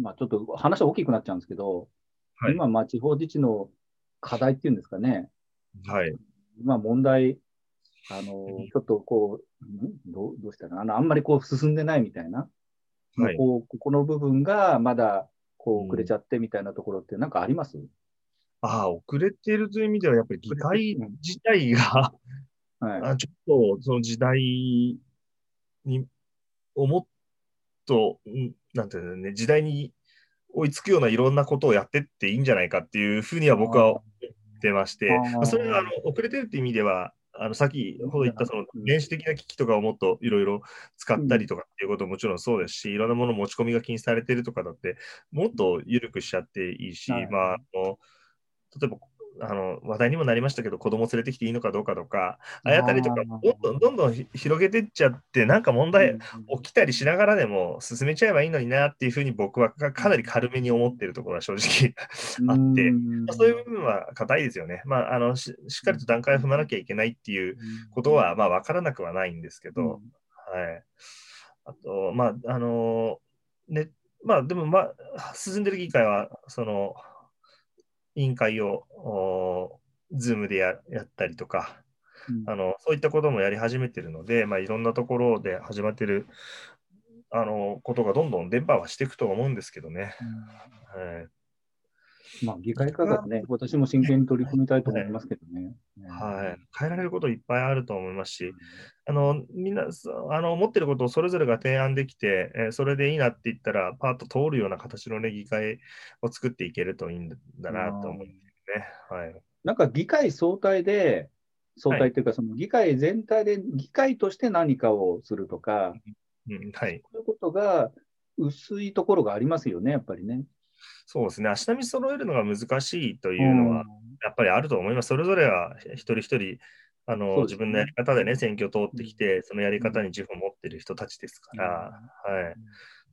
まあ、ちょっと話は大きくなっちゃうんですけど、はい、今、まあ、地方自治の課題っていうんですかね。はい。今、問題、ちょっとこう、どうしたら、あんまりこう進んでないみたいな、はい、ここの部分がまだこう遅れちゃってみたいなところってなんかあります？遅れているという意味では、やっぱり議会自体が、はい、ちょっとその時代に、もっと、なんていうんですかね、時代に追いつくようないろんなことをやってっていいんじゃないかっていうふうには僕は思ってまして、それは遅れてるっていう意味では、先ほど言ったその電子的な機器とかをもっといろいろ使ったりとかっていうことももちろんそうですし、いろんなもの持ち込みが禁止されてるとかだって、もっと緩くしちゃっていいし、まあ、例えば、話題にもなりましたけど、子供連れてきていいのかどうかとか、あやたりとか、どんどん広げてっちゃって、なんか問題起きたりしながらでも進めちゃえばいいのになっていうふうに僕はかなり軽めに思っているところは正直あって、そういう部分は硬いですよね。まあ、しっかりと段階を踏まなきゃいけないっていうことは、まあ、分からなくはないんですけど、はい。あと、まあ、ね、まあ、でも、まあ、進んでる議会は、委員会をズームで やったりとか、そういったこともやり始めてるので、まあ、いろんなところで始まってることがどんどん伝播はしていくと思うんですけどね。まあ、議会改革ね、私も真剣に取り組みたいと思いますけどね。はい、変えられることいっぱいあると思いますし、みんな持ってることをそれぞれが提案できて、それでいいなって言ったら、パーッと通るような形の、ね、議会を作っていけるといいんだなと思うんですね。はい、なんか議会総体というか、その議会全体で議会として何かをするとか、はい、そういうことが薄いところがありますよね、やっぱりね。そうですね、足並み揃えるのが難しいというのはやっぱりあると思います。それぞれは一人一人ね、自分のやり方でね、選挙を通ってきて、そのやり方に自負を持っている人たちですから、はい、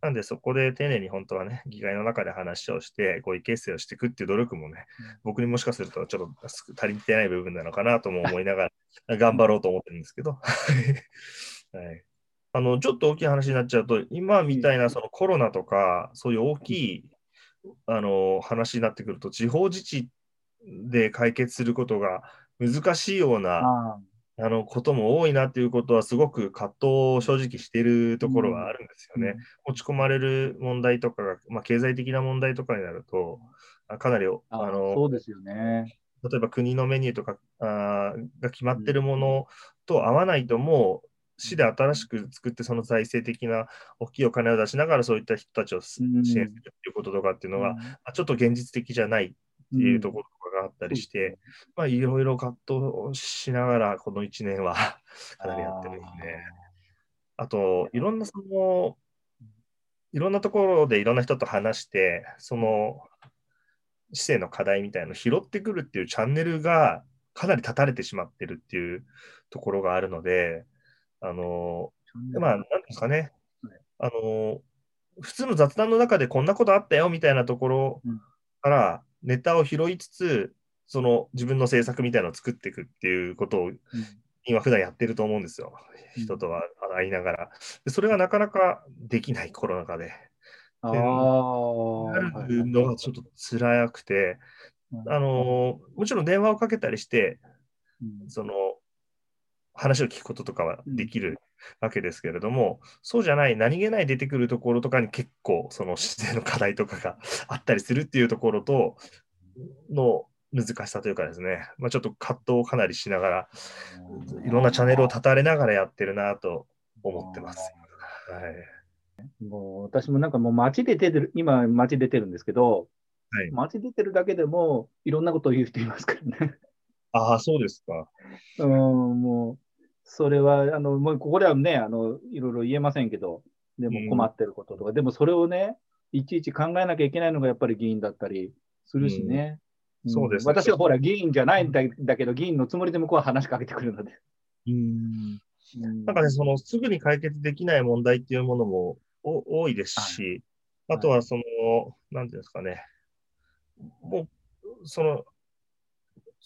なんでそこで丁寧に本当はね、議会の中で話をして合意形成をしていくっていう努力もね、僕にもしかするとちょっと足りてない部分なのかなとも思いながら頑張ろうと思ってるんですけど、はい、ちょっと大きい話になっちゃうと、今みたいなそのコロナとかそういう大きい話になってくると、地方自治で解決することが難しいようなことも多いなということは、すごく葛藤を正直しているところはあるんですよね。落ち込まれる問題とかが、まあ、経済的な問題とかになるとかなりそうですよね。例えば国のメニューとかが決まってるものと合わないと、もう市で新しく作って、その財政的な大きいお金を出しながら、そういった人たちを支援するということとかっていうのは、ちょっと現実的じゃないっていうところとかがあったりして、まあ、いろいろ葛藤しながらこの1年はかなりやってるんですね。あと、いろんなところでいろんな人と話して、その市政の課題みたいなのを拾ってくるっていうチャンネルがかなり断たれてしまってるっていうところがあるので、まあ、なんですかね、普通の雑談の中でこんなことあったよみたいなところからネタを拾いつつ、その自分の制作みたいなのを作っていくっていうことを今普段やってると思うんですよ、人とは会いながら。でそれがなかなかできない、コロナ禍でなるのがちょっと辛くて、もちろん電話をかけたりしてその話を聞くこととかはできるわけですけれども、そうじゃない何気ない出てくるところとかに結構その市政の課題とかがあったりするっていうところとの難しさというかですね、まあ、ちょっと葛藤をかなりしながら、いろんなチャンネルを断たれながらやってるなと思ってます。はい、もう私もなんかもう今街出てるんですけど、はい、街出てるだけでもいろんなことを言う人いますからね。ああ、そうですか。もう、それは、もうここではね、いろいろ言えませんけど、でも困ってることとか、でもそれをね、いちいち考えなきゃいけないのがやっぱり議員だったりするしね。そうです、ね。私はほら、議員じゃないんだけど、議員のつもりで向こうは話しかけてくるので。なんかね、その、すぐに解決できない問題っていうものも多いですし、はい、あとは、その、なんていうんですかね、もう、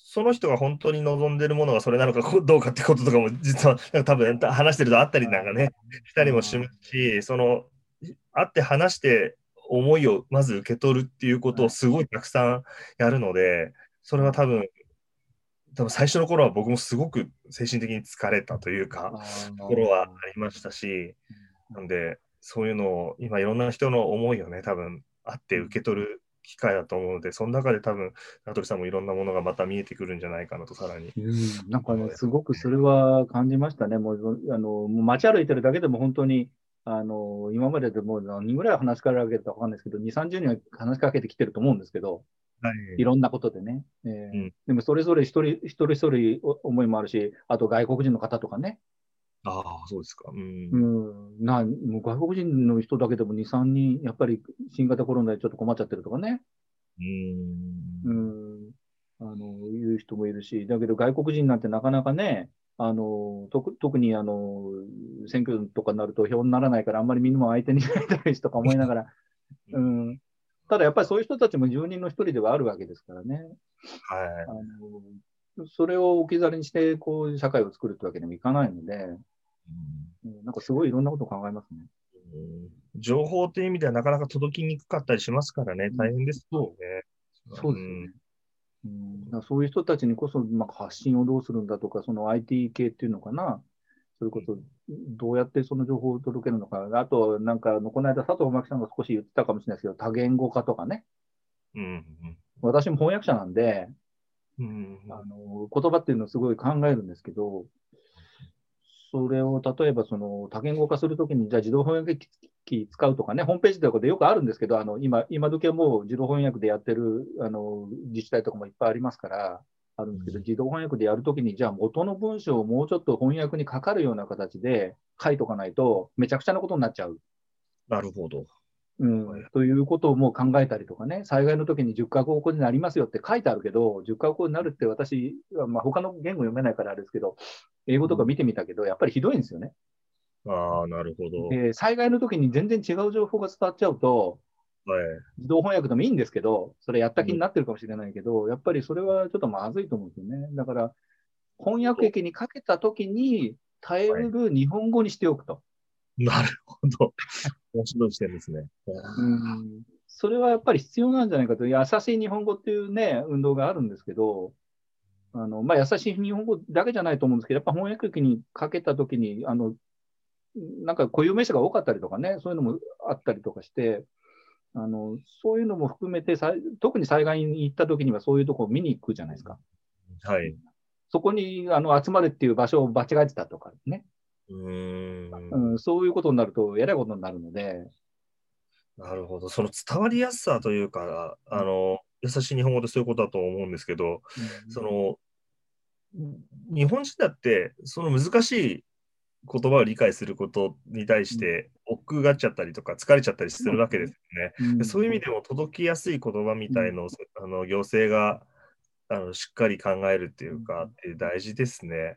その人が本当に望んでるものがそれなのかどうかってこととかも、実は多分話してるとあったりなんかねしたりもしますし、会って話して思いをまず受け取るっていうことをすごいたくさんやるので、それは多分最初の頃は僕もすごく精神的に疲れたというかところはありましたし、なんでそういうのを今いろんな人の思いをね多分あって受け取る機会だと思うので、その中で多分名取さんもいろんなものがまた見えてくるんじゃないかなと、さらに、なんかねすごくそれは感じましたね。もう街歩いてるだけでも本当に今まででもう何人ぐらい話しかけられたか分かんないですけど、2、30人は話しかけてきてると思うんですけど、いろんなことでね、でもそれぞれ一人一人思いもあるし、あと外国人の方とかね。ああ、そうですか。もう外国人の人だけでも2、3人やっぱり新型コロナでちょっと困っちゃってるとかね、いう人もいるし、だけど外国人なんてなかなかね、特に選挙とかになると票にならないから、あんまりみんなも相手にしないたりとか思いながら、ただやっぱりそういう人たちも住人の一人ではあるわけですからね、それを置き去りにしてこう社会を作るってわけにもいかないので、なんかすごいいろんなことを考えますね。情報という意味ではなかなか届きにくかったりしますからね、大変ですよね。そうですね。だそういう人たちにこそ、発信をどうするんだとか、その IT 系っていうのかな、それこそどうやってその情報を届けるのか、あとなんかこの間佐藤真希さんが少し言ってたかもしれないですけど、多言語化とかね、私も翻訳者なんで、言葉っていうのをすごい考えるんですけど、それを例えばその多言語化するときに、じゃあ自動翻訳機使うとかね、ホームページとかでよくあるんですけど、今時はもう自動翻訳でやってる自治体とかもいっぱいありますから、あるんですけど、自動翻訳でやるときに、じゃあ元の文章をもうちょっと翻訳にかかるような形で書いとかないと、めちゃくちゃなことになっちゃう。なるほど。ということをもう考えたりとかね、災害の時に10カ国語になりますよって書いてあるけど、10カ国語になるって私、他の言語読めないからあれですけど、英語とか見てみたけど、やっぱりひどいんですよね。ああ、なるほど。災害の時に全然違う情報が伝わっちゃうと、自動翻訳でもいいんですけど、それやった気になってるかもしれないけど、やっぱりそれはちょっとまずいと思うんですよね。だから、翻訳機にかけた時に耐えうる日本語にしておくと。なるほど。面白い視点ですね。それはやっぱり必要なんじゃないかと。優しい日本語っていうね、運動があるんですけど、優しい日本語だけじゃないと思うんですけど、やっぱ翻訳機にかけたときに、なんか固有名詞が多かったりとかね、そういうのもあったりとかして、そういうのも含めて、特に災害に行ったときにはそういうところを見に行くじゃないですか。そこに集まるっていう場所を間違えてたとかね。そういうことになるとやらいことになるので。なるほど。その伝わりやすさというか、優しい日本語でそういうことだと思うんですけど、日本人だってその難しい言葉を理解することに対して億劫がっちゃったりとか疲れちゃったりするわけですよね。そういう意味でも届きやすい言葉みたいのを、行政がしっかり考えるっていうか、大事ですね。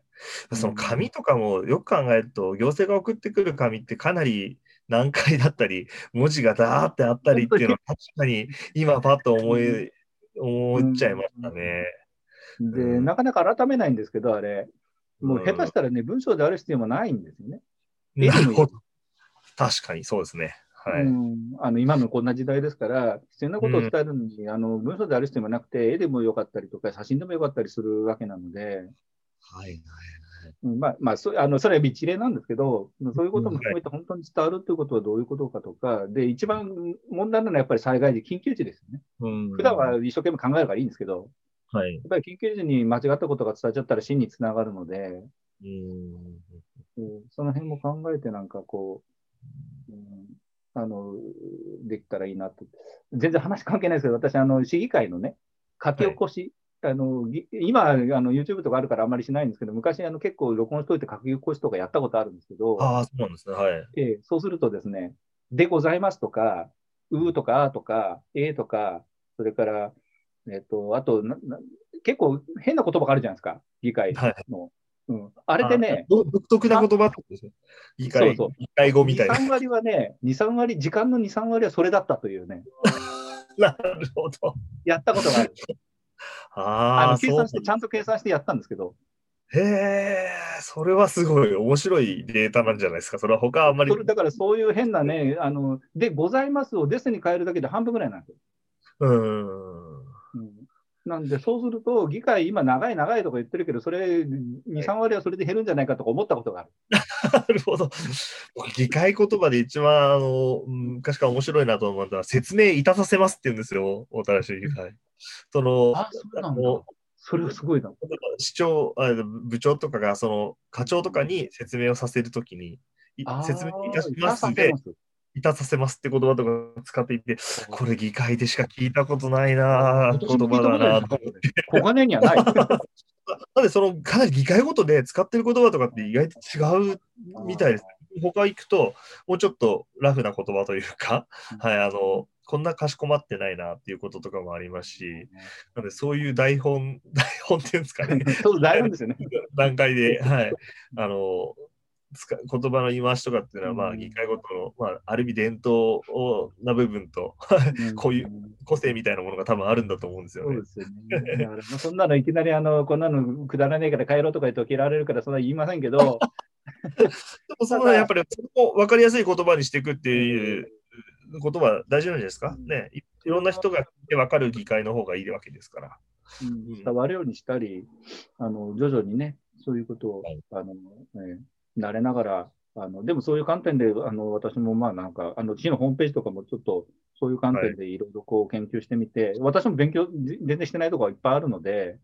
その紙とかもよく考えると、行政が送ってくる紙ってかなり難解だったり、文字がダーってあったりっていうのは確かに今パッと思っちゃいましたね。で、なかなか改めないんですけど、あれもう下手したらね、文章である必要もないんですよね。なるほど。確かにそうですね。今のこんな時代ですから、必要なことを伝えるのに、文章である必要もなくて、絵でもよかったりとか、写真でもよかったりするわけなので、それは一例なんですけど、そういうことも含めて本当に伝わるということはどういうことかとか、で一番問題なのはやっぱり災害時、緊急時ですよね。普段は一生懸命考えるからいいんですけど、やっぱり緊急時に間違ったことが伝えちゃったら真につながるので、その辺も考えてなんかこう、できたらいいなと。全然話関係ないですけど、私市議会のね書き起こし、今YouTube とかあるからあんまりしないんですけど、昔結構録音しといて書き起こしとかやったことあるんですけど、そうなんですね。そうするとですね、でございますとか、うとかあとかえとか、それからあと結構変な言葉があるじゃないですか、議会の。あれでね、独特な言葉ってことですね。議会語みたいな。2、3割はね、時間の2、3割はそれだったというね。なるほど。やったことがある。計算して、ちゃんと計算してやったんですけど、へえ、それはすごい面白いデータなんじゃないですか。それは他あんまり。それだからそういう変なね、でございますをですに変えるだけで半分ぐらいなんですよ。うん。なんでそうすると議会今長い長いとか言ってるけど、それ 2,3 割はそれで減るんじゃないかとか思ったことがある。なるほど。議会言葉で一番昔から面白いなと思ったのは、説明いたさせますって言うんですよ、大田市議会。そのあ、そうなんだ。それはすごいな。市長、部長とかがその課長とかに説明をさせるときに、説明いたしますで、いたさせますって言葉とか使っていて、これ議会でしか聞いたことないな、言葉だなと思って。小金にはない。なんでそのかなり議会ごとで使ってる言葉とかって意外と違うみたいです。他行くともうちょっとラフな言葉というか、はい、こんなかしこまってないなっていうこととかもありますし、なのでそういう台本っていうんですかね。そう台本ですよね。段階で、はい、言葉の言い回しとかっていうのは、まあ、議会ごとの、まあ、ある意味伝統な部分とこういう個性みたいなものが多分あるんだと思うんですよね。そうですよね。だからそんなのいきなりこんなのくだらねえから帰ろうとか言うと嫌われるからそんな言いませんけどそのやっぱりそこを分かりやすい言葉にしていくっていうことは大事なんじゃないですかね。いろんな人が分かる議会の方がいいわけですから、伝わるようにしたり、徐々にねそういうことを、はい慣れながら、でもそういう観点で、私もまあなんか、市のホームページとかもちょっと、そういう観点でいろいろこう研究してみて、はい、私も勉強、全然してないところはいっぱいあるので、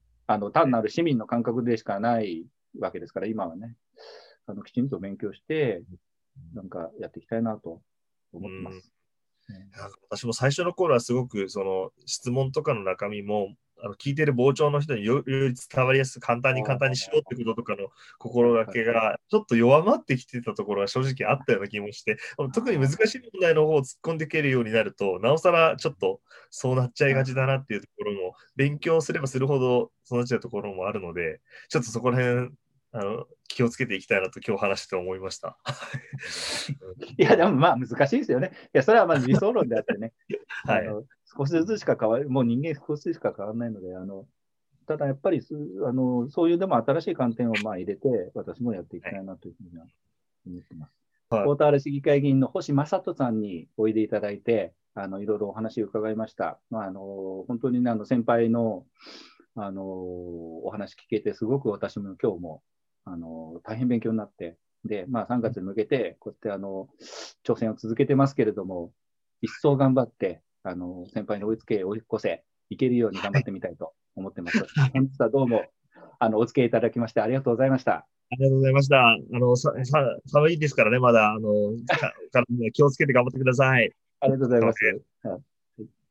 単なる市民の感覚でしかないわけですから、今はね、きちんと勉強して、なんかやっていきたいなと思ってます。私も最初の頃はすごく、質問とかの中身も、聞いてる傍聴の人により伝わりやすく簡単にしろってこととかの心がけがちょっと弱まってきてたところが正直あったような気もして、特に難しい問題の方を突っ込んでいけるようになるとなおさらちょっとそうなっちゃいがちだなっていうところも、勉強すればするほどそうなっちゃうところもあるので、ちょっとそこら辺気をつけていきたいなと今日話して思いましたいやでもまあ難しいですよね。いやそれはまず理想論であってねはい、少しずつしか変わる、もう人間少しずつしか変わらないので、ただやっぱりそういうでも新しい観点をまあ入れて、私もやっていきたいなというふうには思ってます。大田原市議会議員の星雅人さんにおいでいただいて、いろいろお話を伺いました。本当に、ね、先輩の、お話聞けて、すごく私も今日も、大変勉強になって、で、まあ3月に向けて、こうやって挑戦を続けてますけれども、一層頑張って、先輩に追いつけ、追い越せ、いけるように頑張ってみたいと思ってます。本日はどうも、お付き合いいただきましてありがとうございました。ありがとうございました。寒いですからね、まだ、気をつけて頑張ってください。ありがとうございます。